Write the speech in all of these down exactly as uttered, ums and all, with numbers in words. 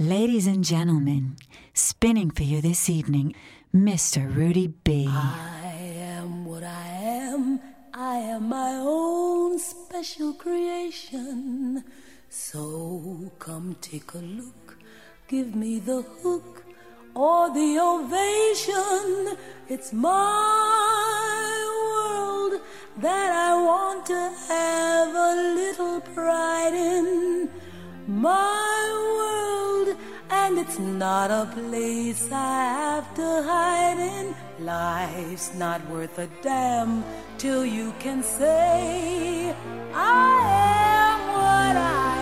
Ladies and gentlemen, spinning for you this evening, Mister Rudy B. I am what I am. I am my own special creation. So come take a look. Give me the hook or the ovation. It's my world that I want to have a little pride in. My world. And it's not a place I have to hide in. Life's not worth a damn till you can say, I am what I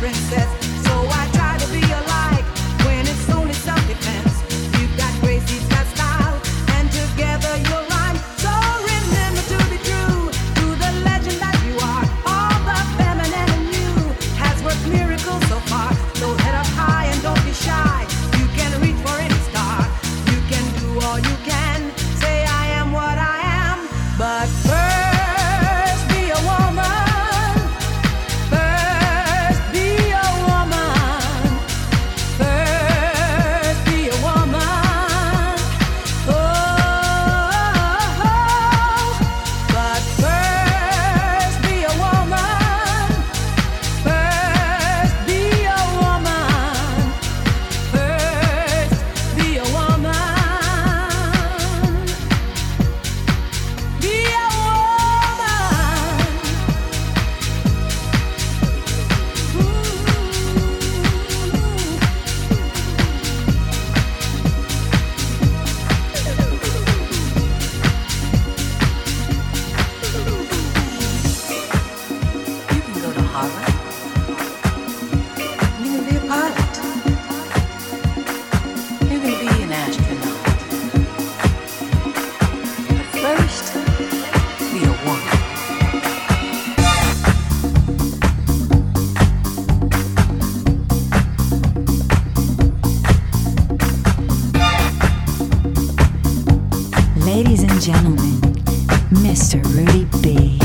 princess, so I try to be alike when it's only something. and gentlemen, Mister Rudy B.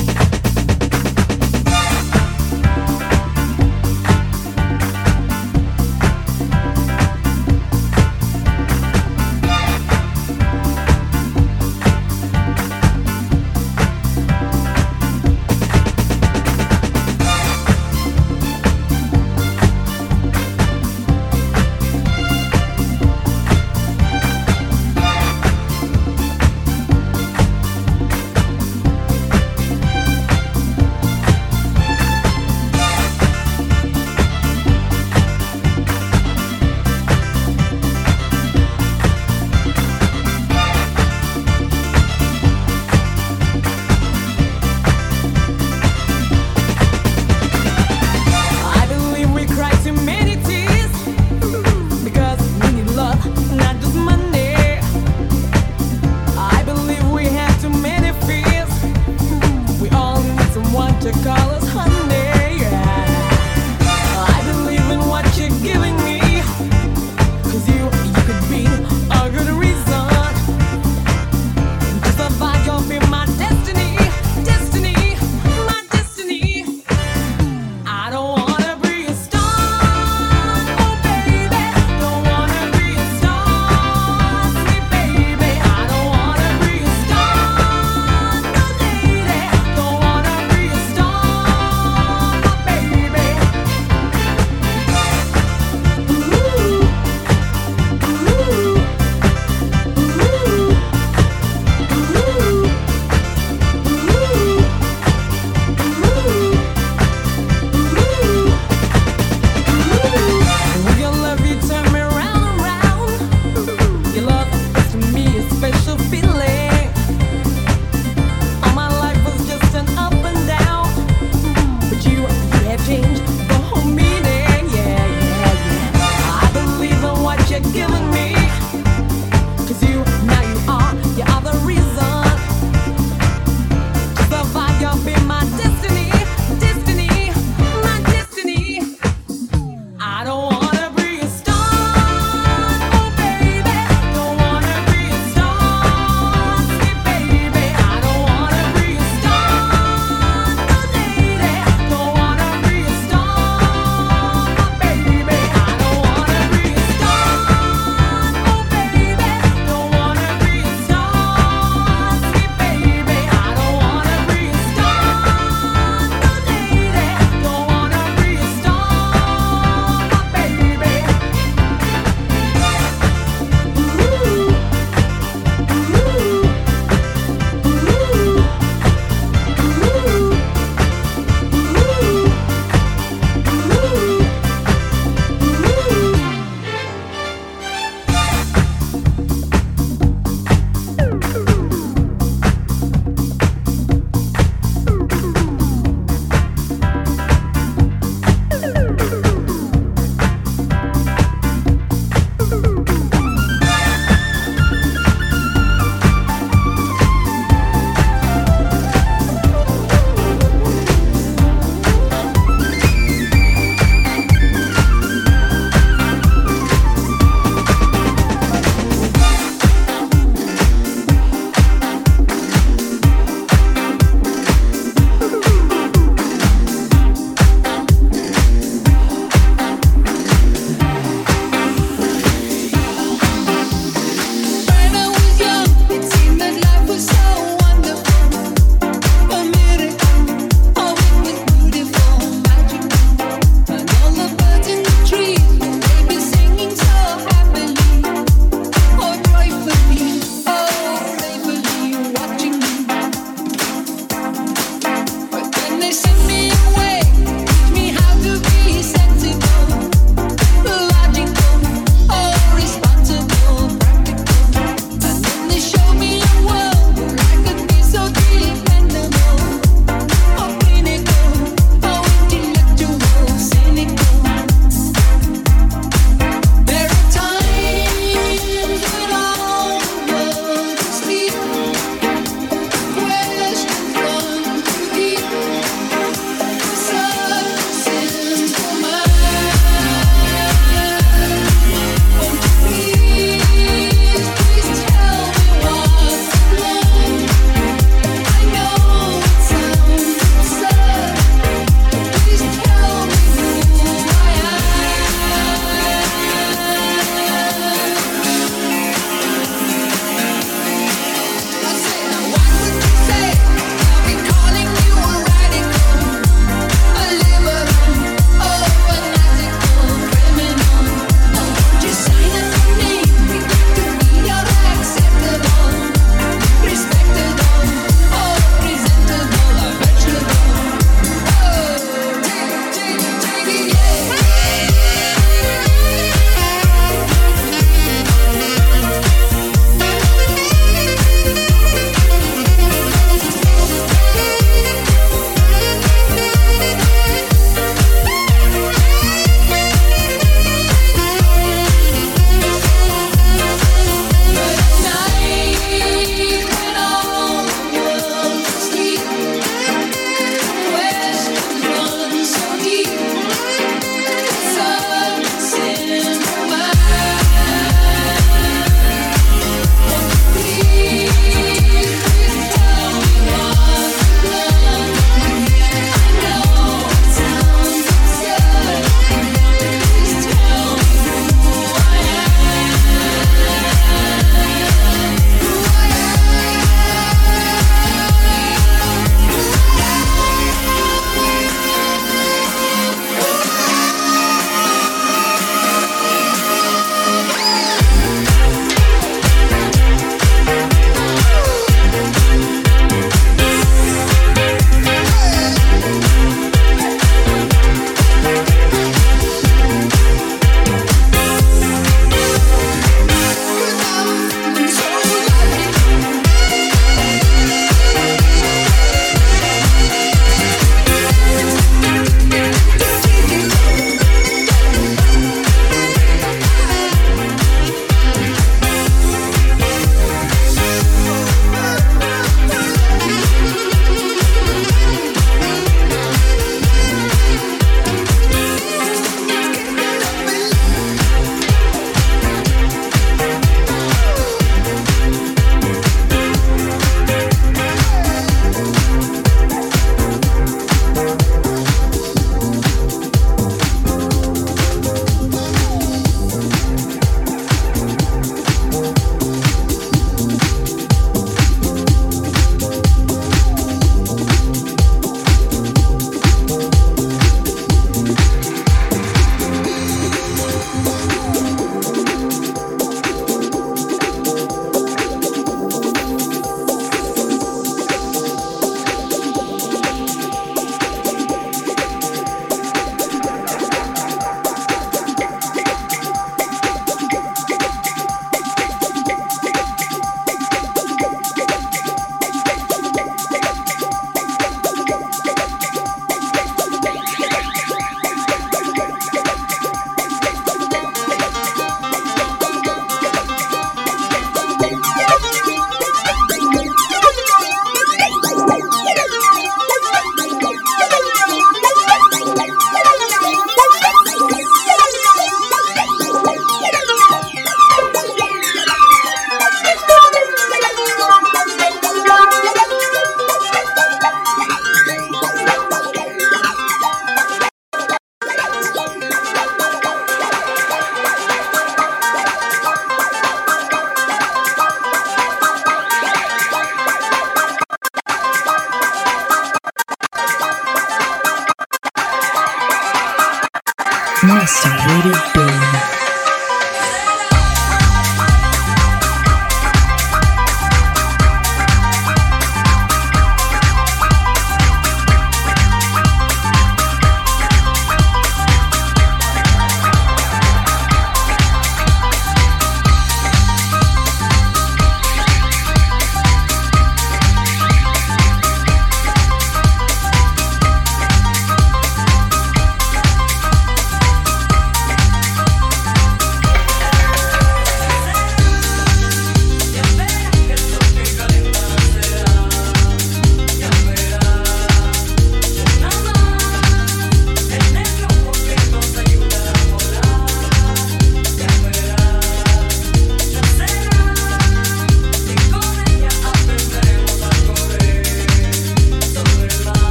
Saweetie Bean.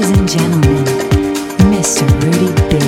Ladies and gentlemen, Mister Rudy B.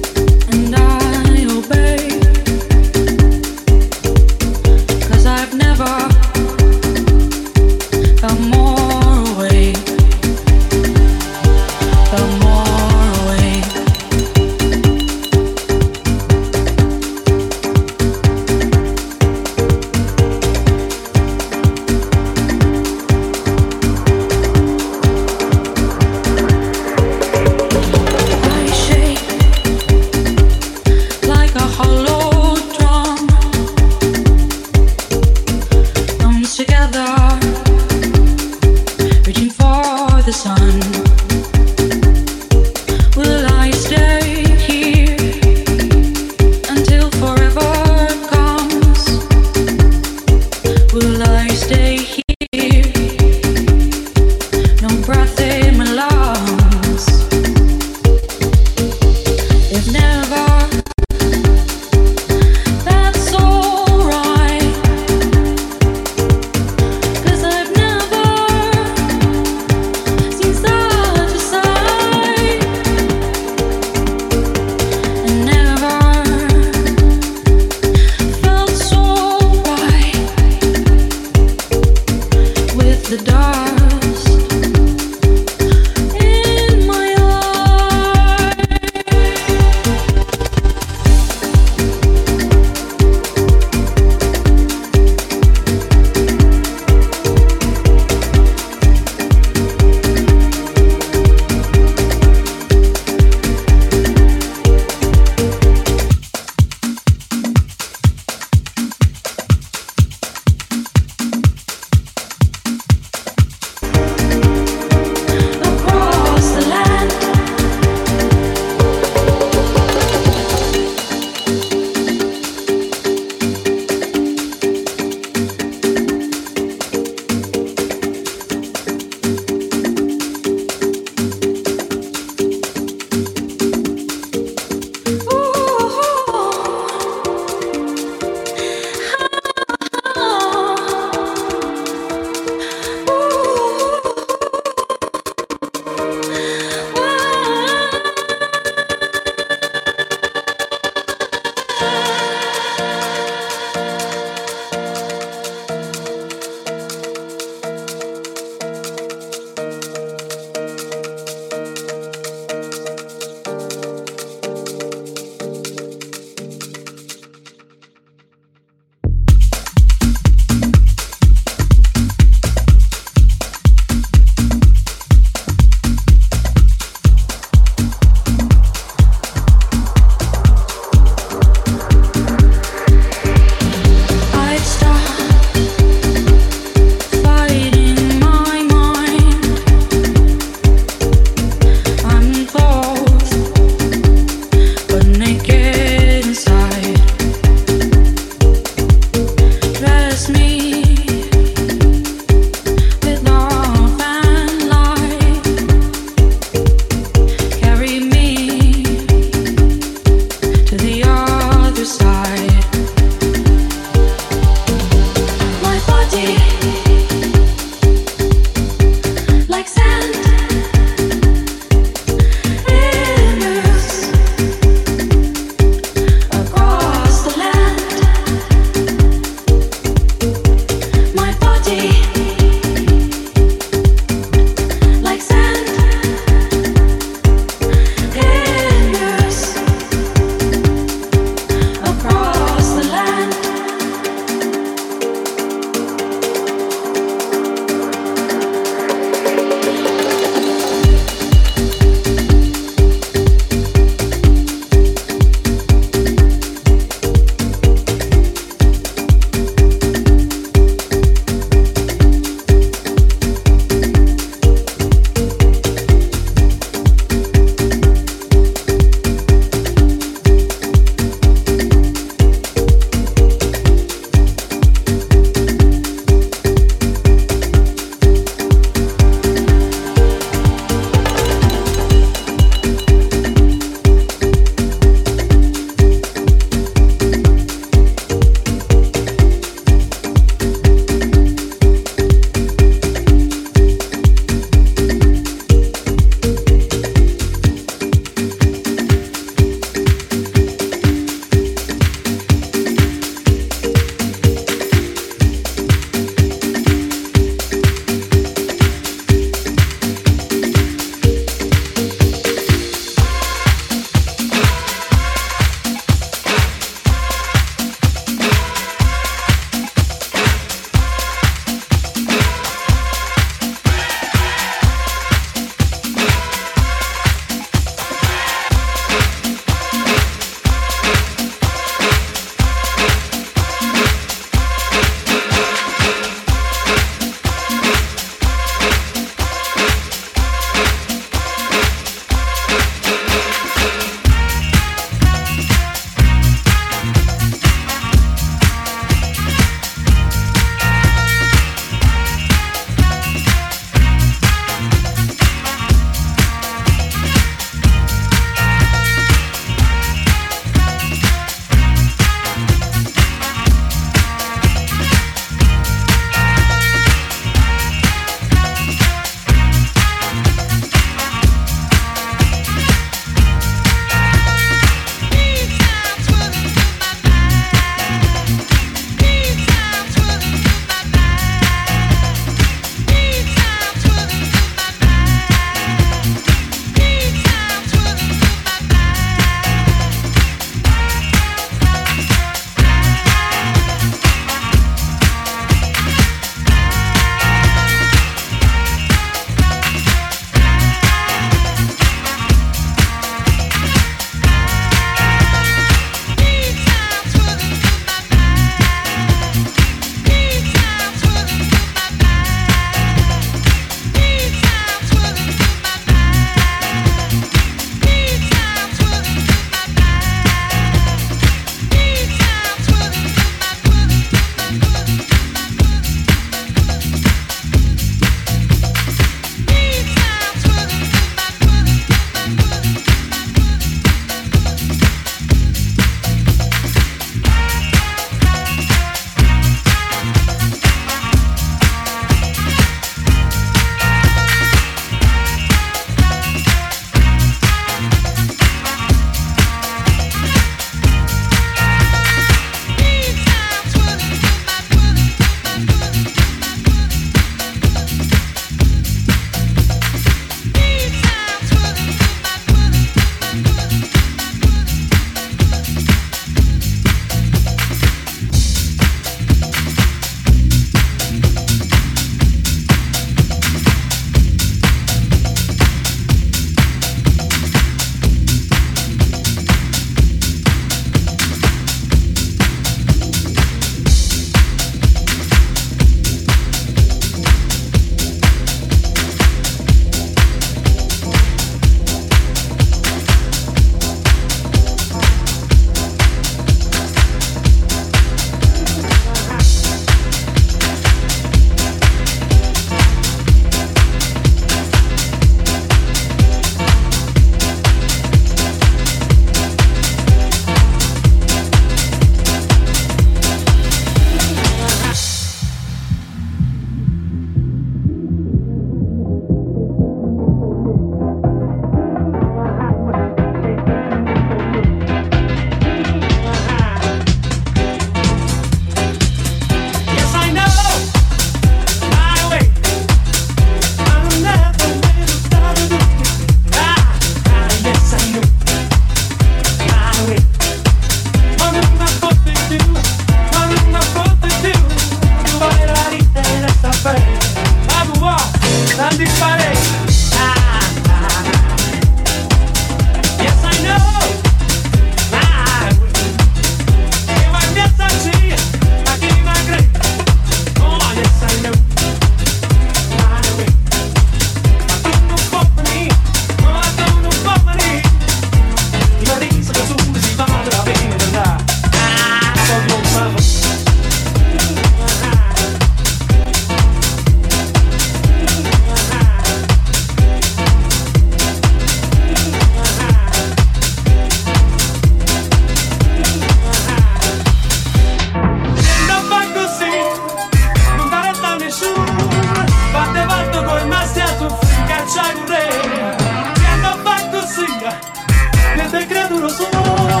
duro su amor.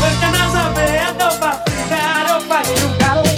Pertanaza peleando pa' fritar o pa' que nunca lo vea.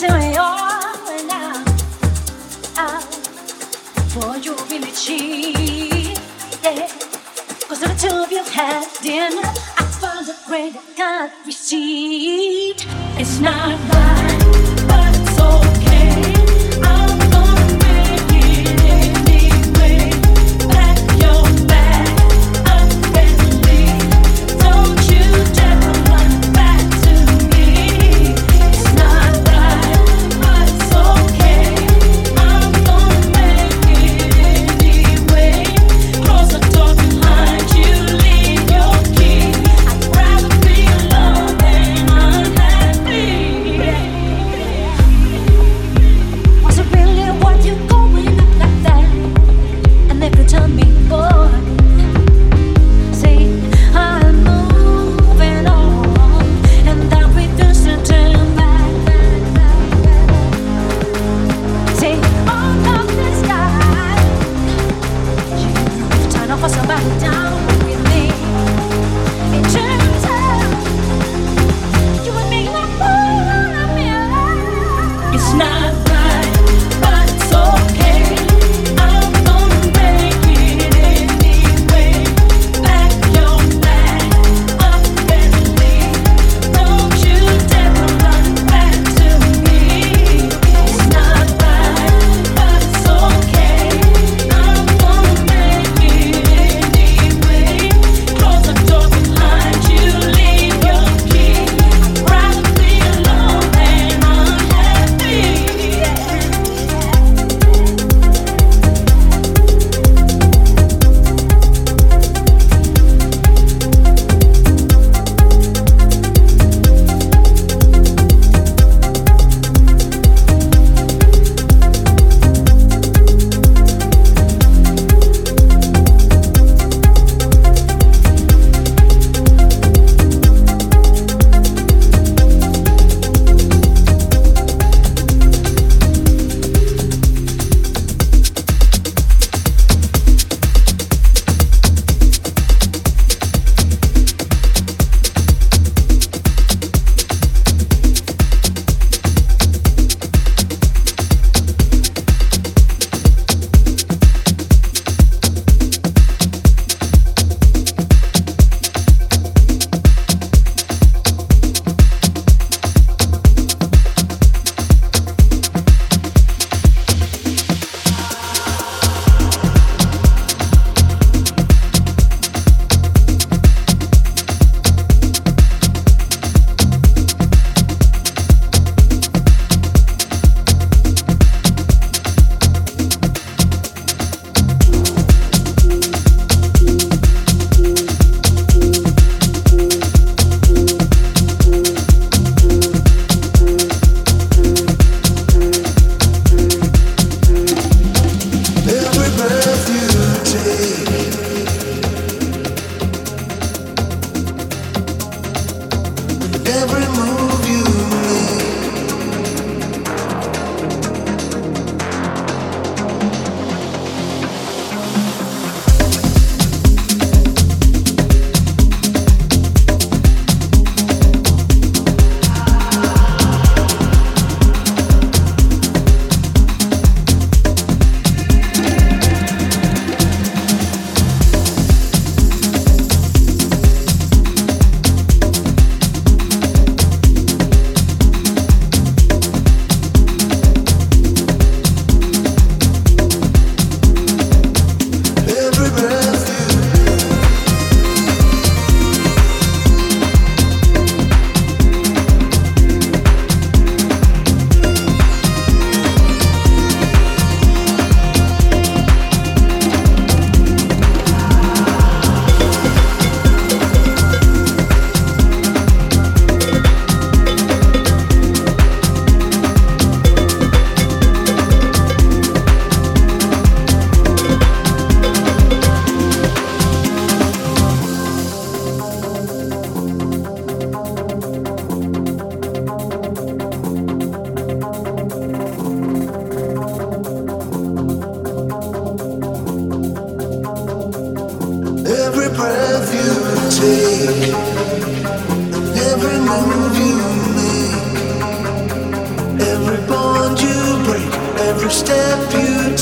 doing all and out, out for you really cheated. Cause the two of you had dinner, I found a great I can't receive. It's not right, but it's okay. Yeah.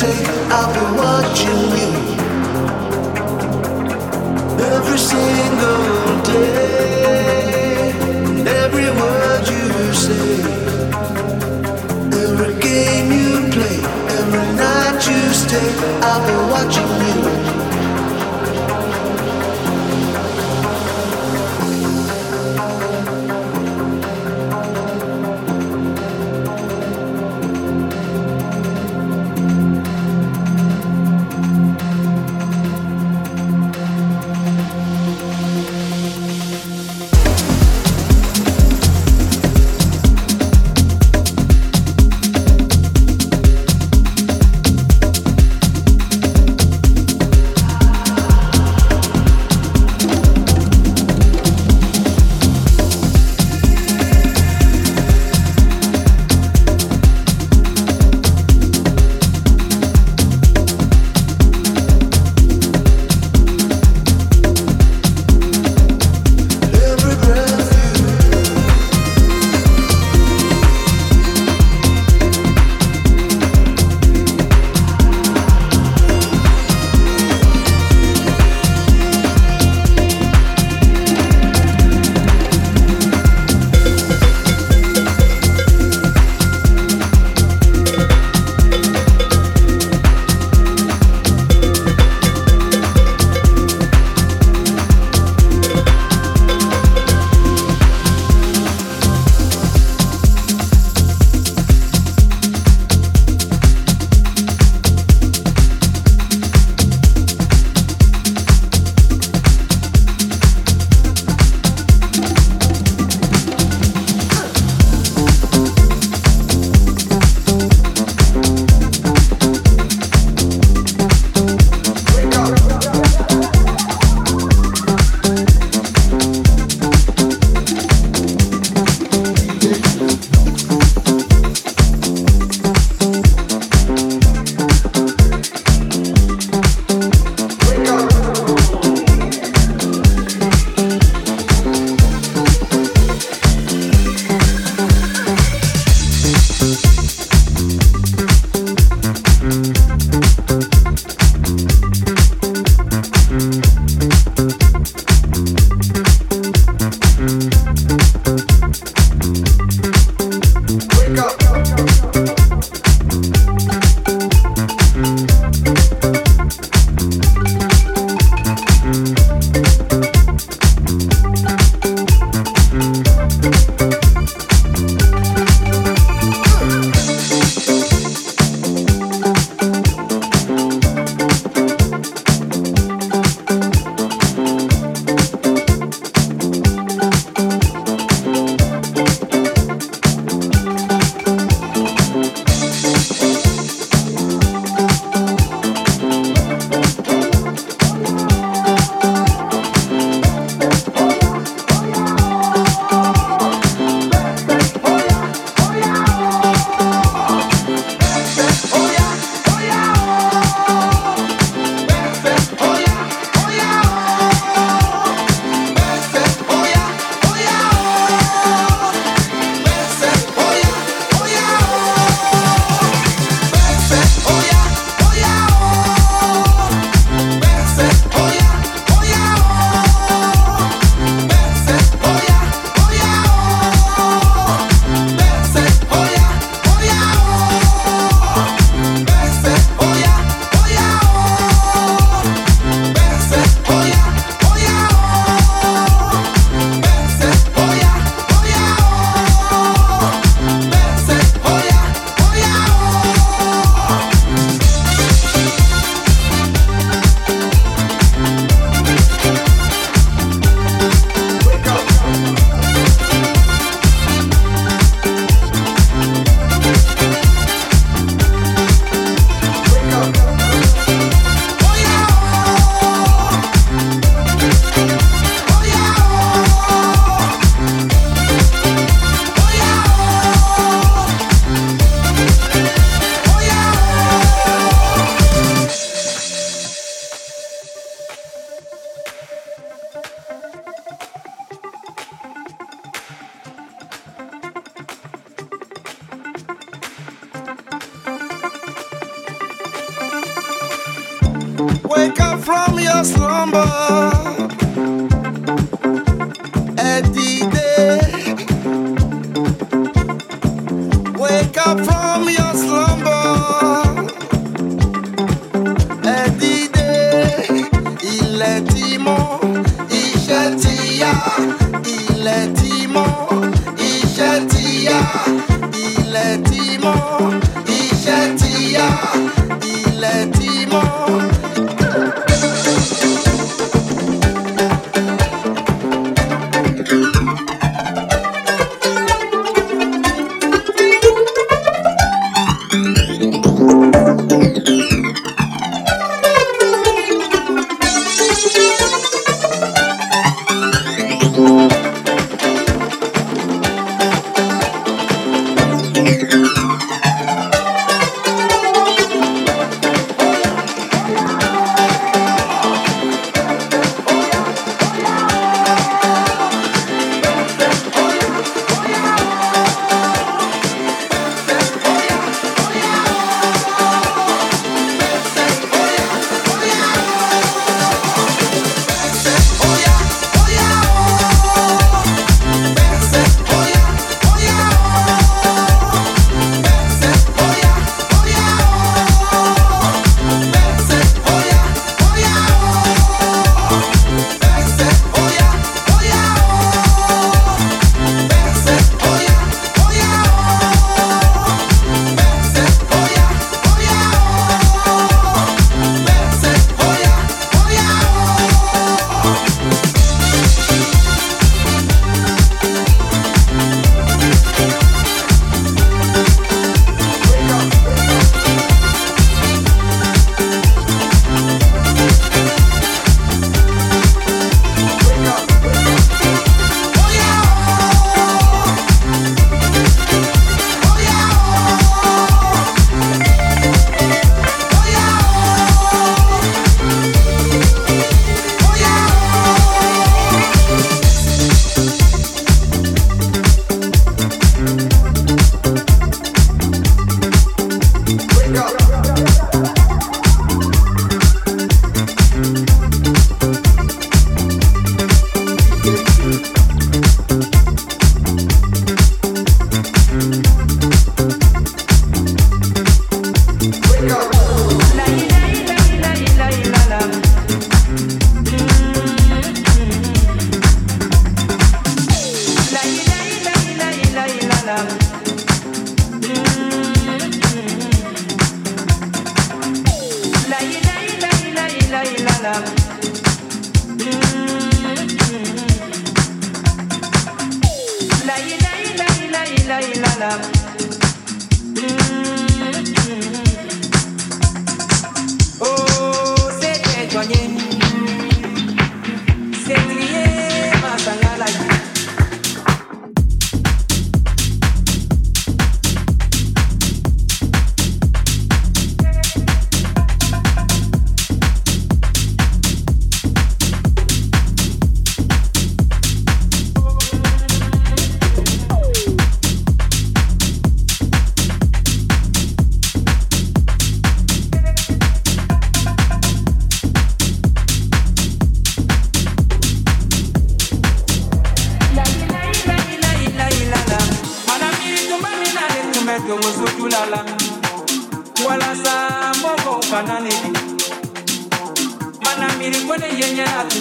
say I've been watching you every single day, and every word you say, every game you play, every night you stay. I've been watching you. wake up from your slumber. Every day, wake up from your slumber. Every day, il est timon, il chatilla, il est timon, il chatilla, il est timon, il chatilla.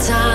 Don't you know?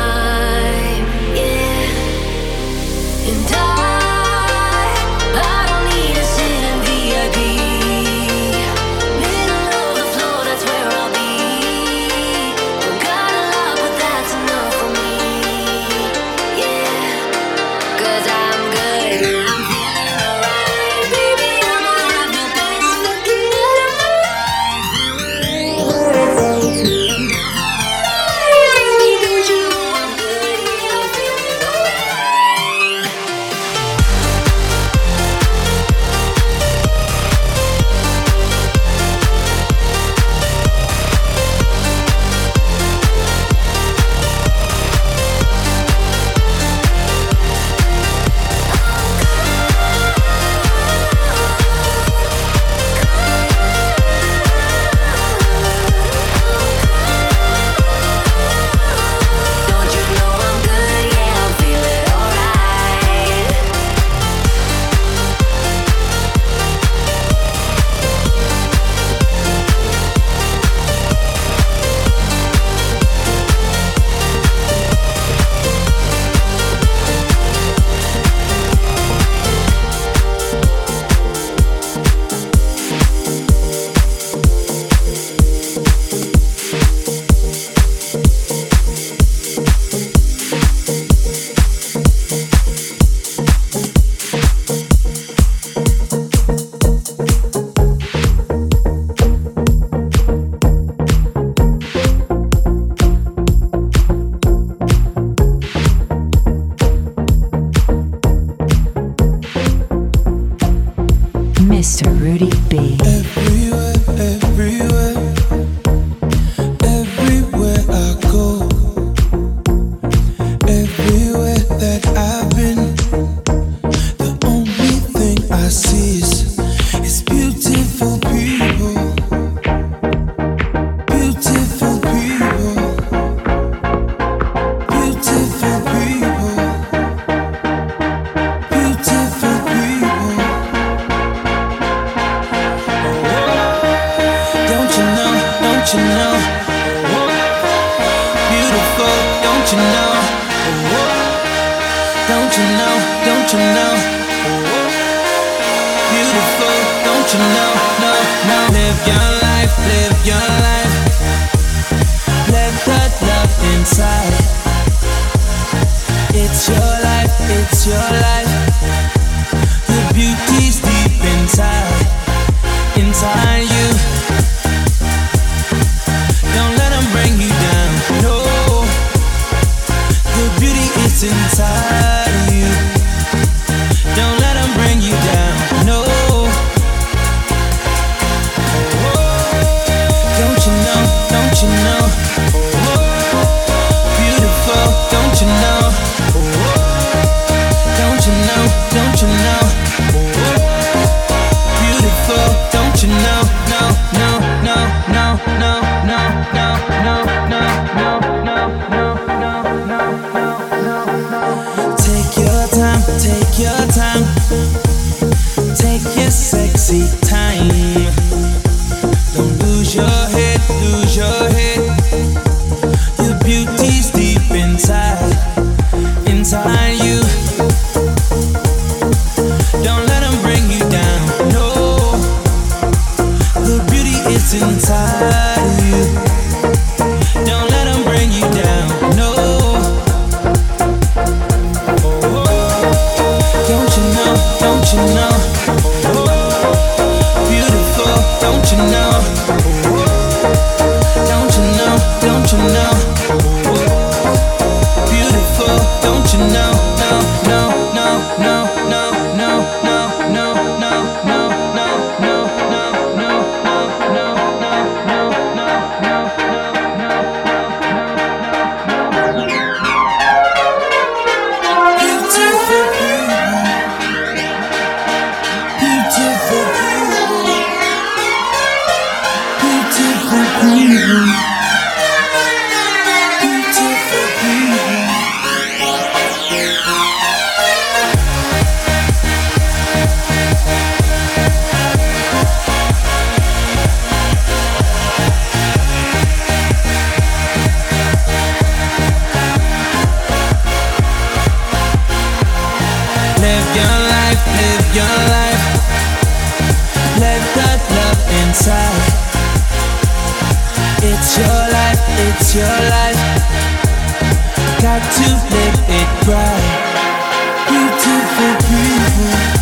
it's your life. Got to live it right. Beautiful people.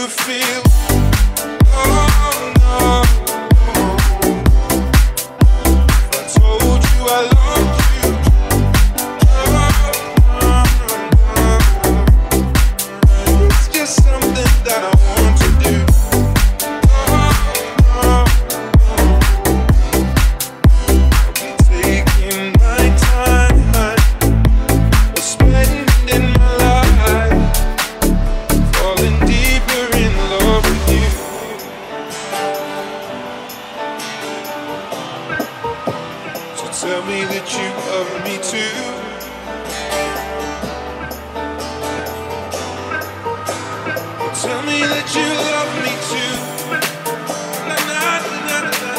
you feel. Oh, no, no. I told you I loved you. Oh, no, no. It's just something that I want to do. Oh, no, no. I'm taking my time. I'm spending my tell me that you love me too. Tell me that you love me too. Na, na, na, na, na,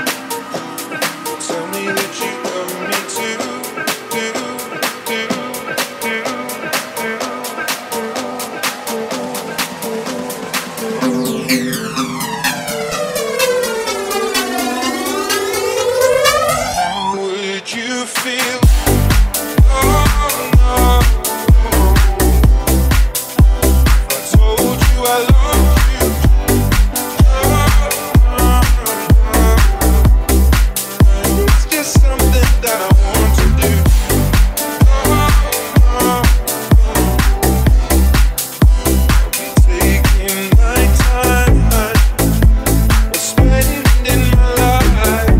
na. Tell me that you love me too. Do, do, do, do, do, do, do. Feel. Oh, no, no. I told you I loved you. Oh, no, no. It's just something that I want to do. Oh, no, no. I'll be taking my time. I'm spending my life.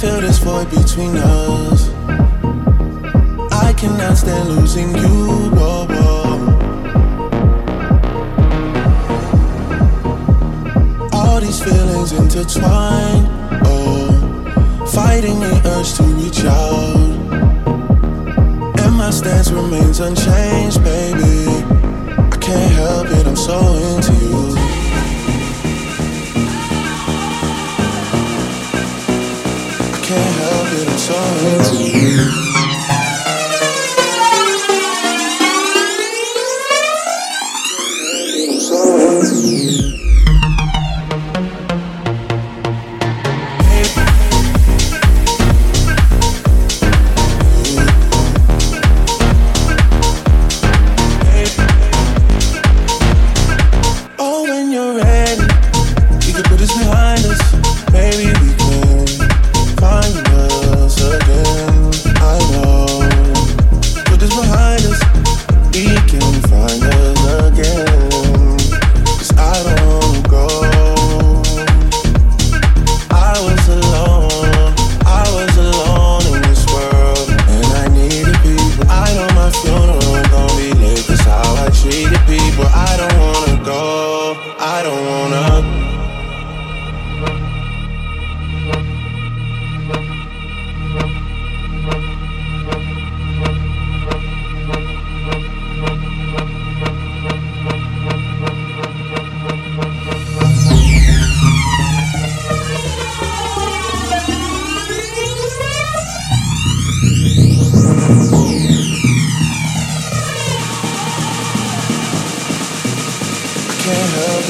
Feel this void between us. I cannot stand losing you, whoa, whoa. All these feelings intertwined, oh, fighting the urge to reach out, and my stance remains unchanged, baby. I can't help it, I'm so into you. I can't help it, I'm so into you. I'm so into you. Oh, when you're ready, we can put this behind us, baby. I can't help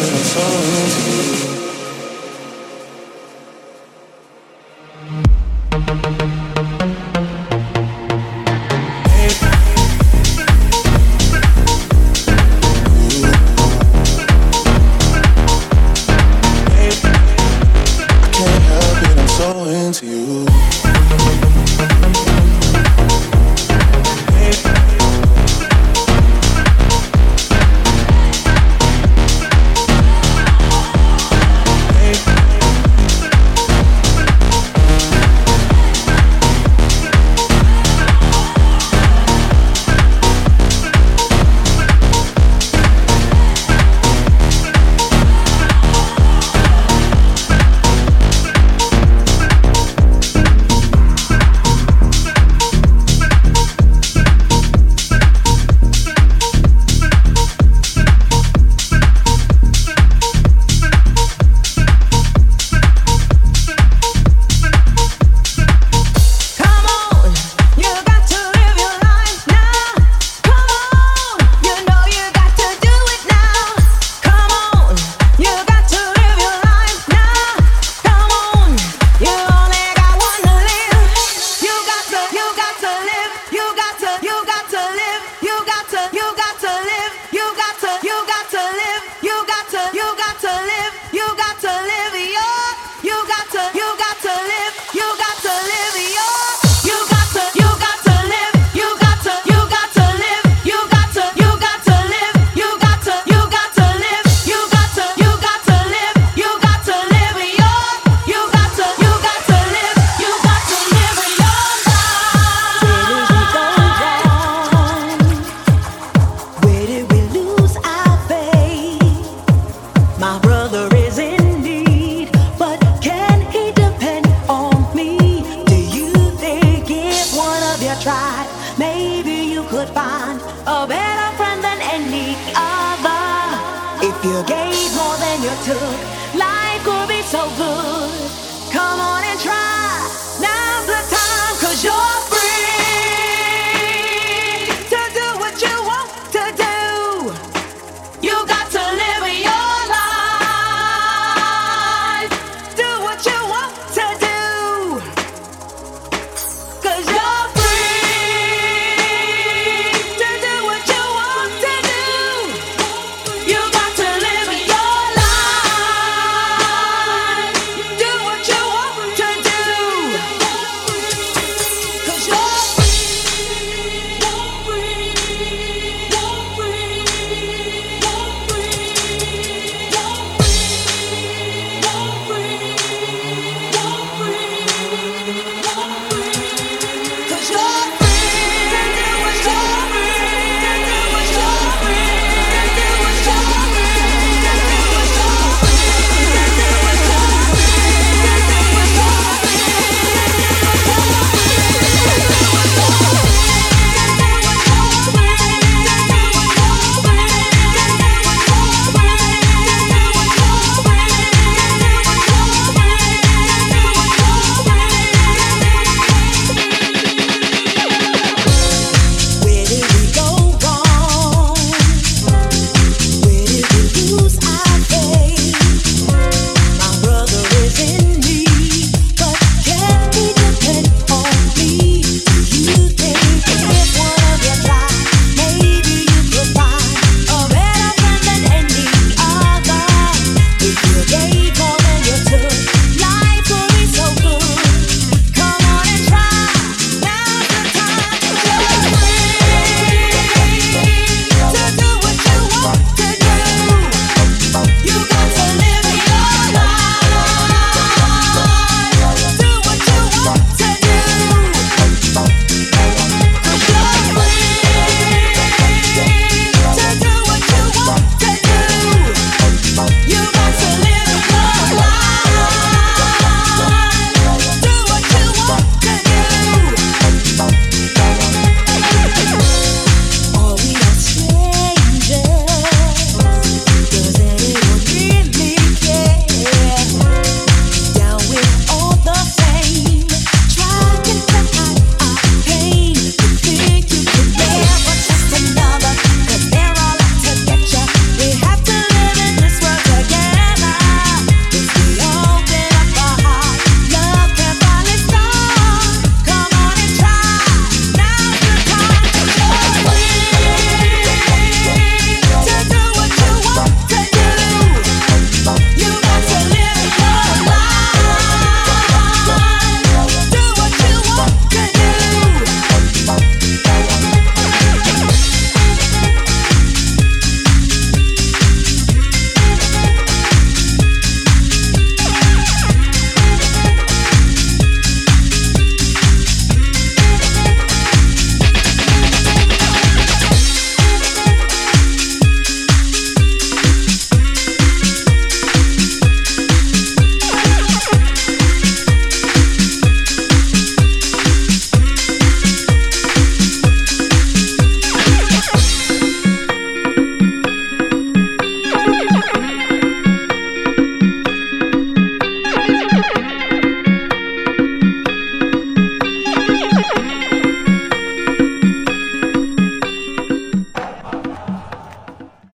it, I'm so into you. If you gave more than you took, life could be so good.